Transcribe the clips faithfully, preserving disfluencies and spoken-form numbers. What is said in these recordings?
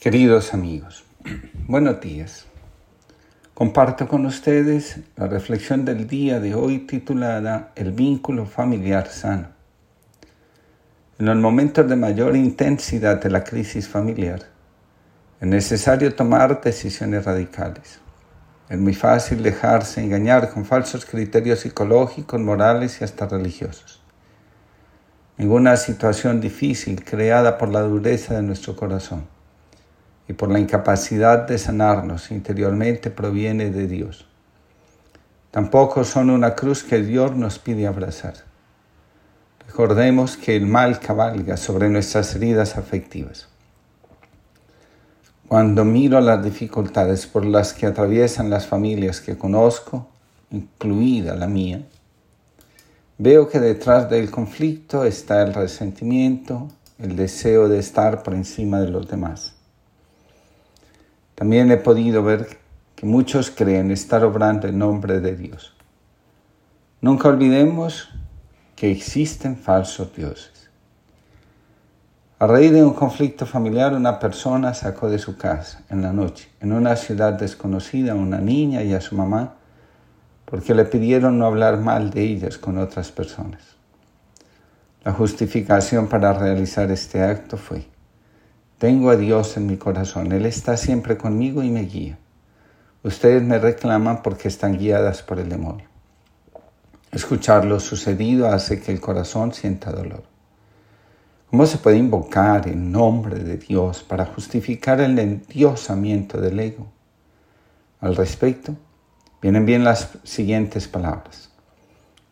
Queridos amigos, buenos días. Comparto con ustedes la reflexión del día de hoy titulada El vínculo familiar sano. En los momentos de mayor intensidad de la crisis familiar, es necesario tomar decisiones radicales. Es muy fácil dejarse engañar con falsos criterios psicológicos, morales y hasta religiosos. Ninguna situación difícil creada por la dureza de nuestro corazón y por la incapacidad de sanarnos interiormente proviene de Dios. Tampoco son una cruz que Dios nos pide abrazar. Recordemos que el mal cabalga sobre nuestras heridas afectivas. Cuando miro las dificultades por las que atraviesan las familias que conozco, incluida la mía, veo que detrás del conflicto está el resentimiento, el deseo de estar por encima de los demás. También he podido ver que muchos creen estar obrando en nombre de Dios. Nunca olvidemos que existen falsos dioses. A raíz de un conflicto familiar, una persona sacó de su casa en la noche, en una ciudad desconocida, a una niña y a su mamá, porque le pidieron no hablar mal de ellas con otras personas. La justificación para realizar este acto fue: tengo a Dios en mi corazón, Él está siempre conmigo y me guía. Ustedes me reclaman porque están guiadas por el demonio. Escuchar lo sucedido hace que el corazón sienta dolor. ¿Cómo se puede invocar el nombre de Dios para justificar el endiosamiento del ego? Al respecto, vienen bien las siguientes palabras.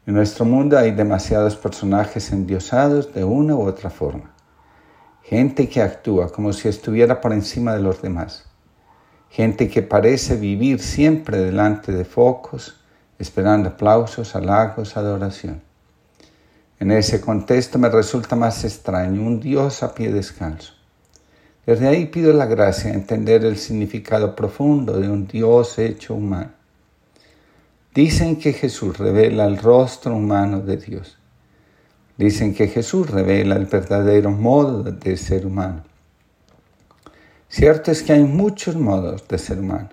En nuestro mundo hay demasiados personajes endiosados de una u otra forma. Gente que actúa como si estuviera por encima de los demás. Gente que parece vivir siempre delante de focos, esperando aplausos, halagos, adoración. En ese contexto me resulta más extraño un Dios a pie descalzo. Desde ahí pido la gracia de entender el significado profundo de un Dios hecho humano. Dicen que Jesús revela el rostro humano de Dios. Dicen que Jesús revela el verdadero modo de ser humano. Cierto es que hay muchos modos de ser humano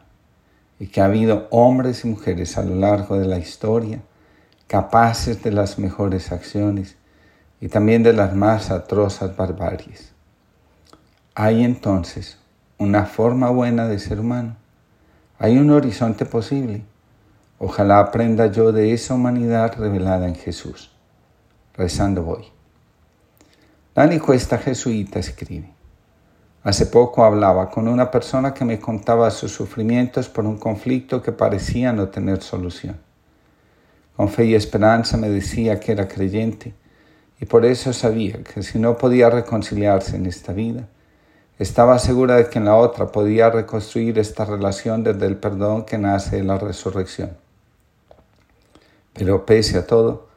y que ha habido hombres y mujeres a lo largo de la historia capaces de las mejores acciones y también de las más atroces barbaries. Hay entonces una forma buena de ser humano. Hay un horizonte posible. Ojalá aprenda yo de esa humanidad revelada en Jesús. Rezando voy. Dani Cuesta, jesuita, escribe: hace poco hablaba con una persona que me contaba sus sufrimientos por un conflicto que parecía no tener solución. Con fe y esperanza me decía que era creyente y por eso sabía que si no podía reconciliarse en esta vida, estaba segura de que en la otra podía reconstruir esta relación desde el perdón que nace de la resurrección. Pero pese a todo,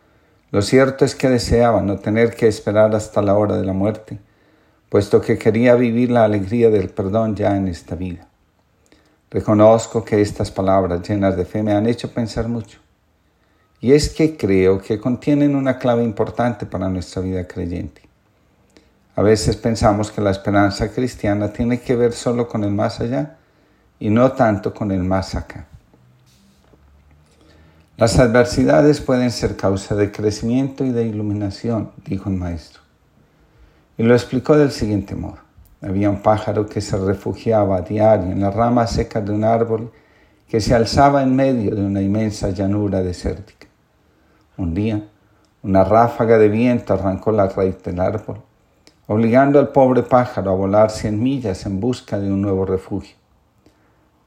lo cierto es que deseaba no tener que esperar hasta la hora de la muerte, puesto que quería vivir la alegría del perdón ya en esta vida. Reconozco que estas palabras llenas de fe me han hecho pensar mucho, y es que creo que contienen una clave importante para nuestra vida creyente. A veces pensamos que la esperanza cristiana tiene que ver solo con el más allá y no tanto con el más acá. Las adversidades pueden ser causa de crecimiento y de iluminación, dijo el maestro. Y lo explicó del siguiente modo. Había un pájaro que se refugiaba a diario en las ramas secas de un árbol que se alzaba en medio de una inmensa llanura desértica. Un día, una ráfaga de viento arrancó la raíz del árbol, obligando al pobre pájaro a volar cien millas en busca de un nuevo refugio,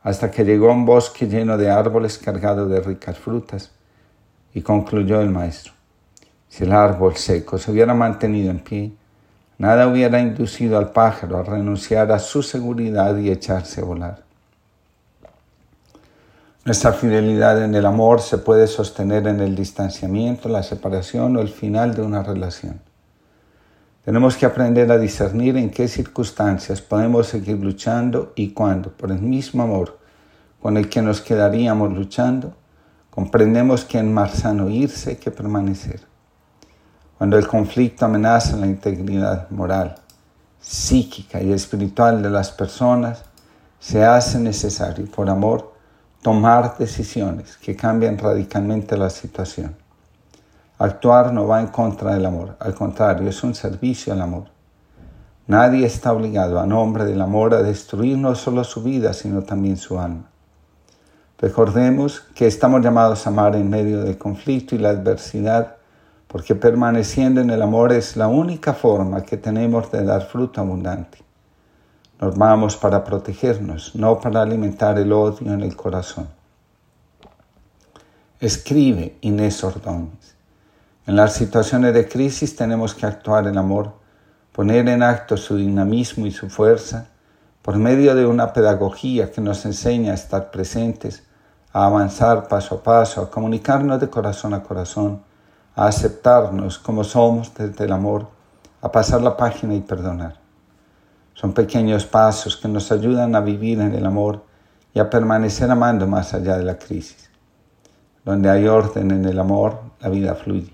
hasta que llegó a un bosque lleno de árboles cargado de ricas frutas, y concluyó el maestro: si el árbol seco se hubiera mantenido en pie, nada hubiera inducido al pájaro a renunciar a su seguridad y echarse a volar. Nuestra fidelidad en el amor se puede sostener en el distanciamiento, la separación o el final de una relación. Tenemos que aprender a discernir en qué circunstancias podemos seguir luchando y cuándo, por el mismo amor con el que nos quedaríamos luchando, comprendemos que es más sano irse que permanecer. Cuando el conflicto amenaza la integridad moral, psíquica y espiritual de las personas, se hace necesario, por amor, tomar decisiones que cambian radicalmente la situación. Actuar no va en contra del amor, al contrario, es un servicio al amor. Nadie está obligado a nombre del amor a destruir no solo su vida, sino también su alma. Recordemos que estamos llamados a amar en medio del conflicto y la adversidad, porque permaneciendo en el amor es la única forma que tenemos de dar fruto abundante. Nos amamos para protegernos, no para alimentar el odio en el corazón. Escribe Inés Ordóñez. En las situaciones de crisis tenemos que actuar en amor, poner en acto su dinamismo y su fuerza, por medio de una pedagogía que nos enseña a estar presentes, a avanzar paso a paso, a comunicarnos de corazón a corazón, a aceptarnos como somos desde el amor, a pasar la página y perdonar. Son pequeños pasos que nos ayudan a vivir en el amor y a permanecer amando más allá de la crisis. Donde hay orden en el amor, la vida fluye.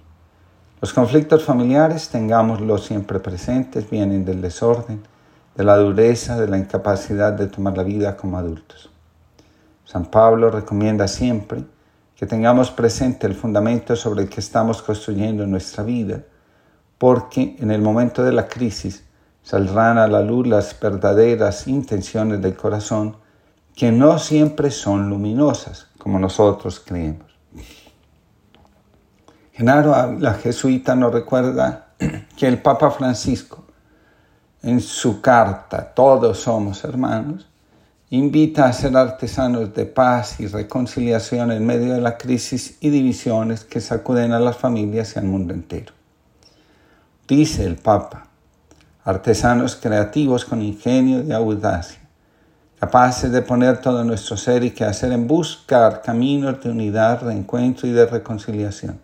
Los conflictos familiares, tengámoslos siempre presentes, vienen del desorden, de la dureza, de la incapacidad de tomar la vida como adultos. San Pablo recomienda siempre que tengamos presente el fundamento sobre el que estamos construyendo nuestra vida, porque en el momento de la crisis saldrán a la luz las verdaderas intenciones del corazón, que no siempre son luminosas, como nosotros creemos. Genaro, la jesuita, nos recuerda que el Papa Francisco, en su carta Todos somos hermanos, invita a ser artesanos de paz y reconciliación en medio de la crisis y divisiones que sacuden a las familias y al mundo entero. Dice el Papa: artesanos creativos con ingenio y audacia, capaces de poner todo nuestro ser y quehacer en buscar caminos de unidad, reencuentro y de reconciliación.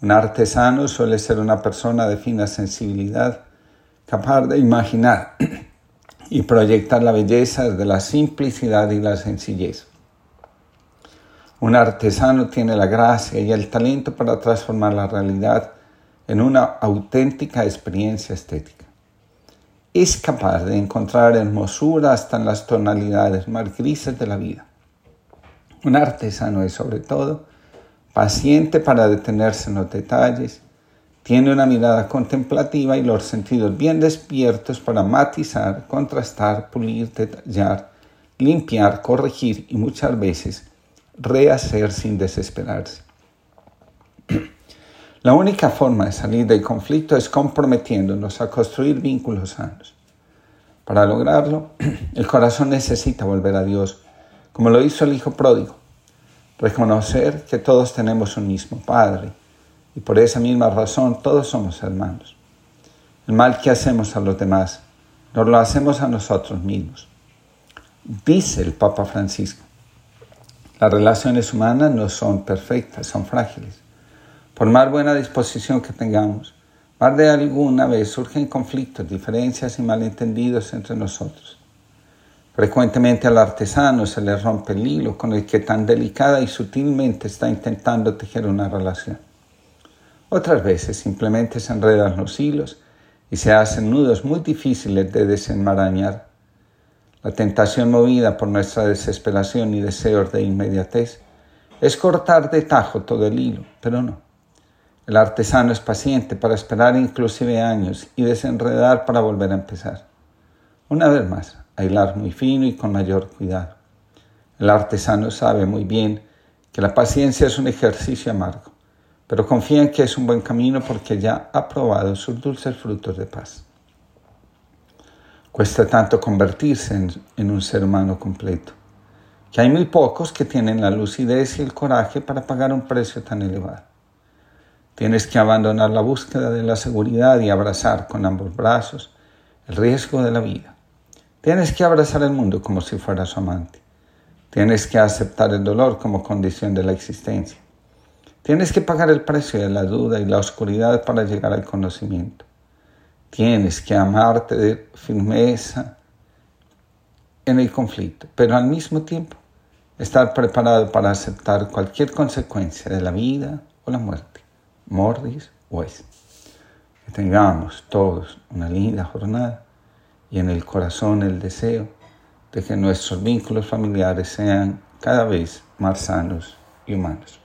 Un artesano suele ser una persona de fina sensibilidad, capaz de imaginar y proyectar la belleza desde la simplicidad y la sencillez. Un artesano tiene la gracia y el talento para transformar la realidad en una auténtica experiencia estética. Es capaz de encontrar hermosura hasta en las tonalidades más grises de la vida. Un artesano es, sobre todo, paciente para detenerse en los detalles, tiene una mirada contemplativa y los sentidos bien despiertos para matizar, contrastar, pulir, detallar, limpiar, corregir y muchas veces rehacer sin desesperarse. La única forma de salir del conflicto es comprometiéndonos a construir vínculos sanos. Para lograrlo, el corazón necesita volver a Dios, como lo hizo el hijo pródigo. Reconocer que todos tenemos un mismo Padre, y por esa misma razón todos somos hermanos. El mal que hacemos a los demás, nos lo hacemos a nosotros mismos. Dice el Papa Francisco: las relaciones humanas no son perfectas, son frágiles. Por más buena disposición que tengamos, más de alguna vez surgen conflictos, diferencias y malentendidos entre nosotros. Frecuentemente al artesano se le rompe el hilo con el que tan delicada y sutilmente está intentando tejer una relación. Otras veces simplemente se enredan los hilos y se hacen nudos muy difíciles de desenmarañar. La tentación movida por nuestra desesperación y deseos de inmediatez es cortar de tajo todo el hilo, pero no. El artesano es paciente para esperar inclusive años y desenredar para volver a empezar. Una vez más, a hilar muy fino y con mayor cuidado. El artesano sabe muy bien que la paciencia es un ejercicio amargo, pero confía en que es un buen camino porque ya ha probado sus dulces frutos de paz. Cuesta tanto convertirse en, en un ser humano completo, que hay muy pocos que tienen la lucidez y el coraje para pagar un precio tan elevado. Tienes que abandonar la búsqueda de la seguridad y abrazar con ambos brazos el riesgo de la vida. Tienes que abrazar el mundo como si fuera su amante. Tienes que aceptar el dolor como condición de la existencia. Tienes que pagar el precio de la duda y la oscuridad para llegar al conocimiento. Tienes que amarte de firmeza en el conflicto, pero al mismo tiempo estar preparado para aceptar cualquier consecuencia de la vida o la muerte. Morris West. que tengamos todos una linda jornada y en el corazón el deseo de que nuestros vínculos familiares sean cada vez más sanos y humanos.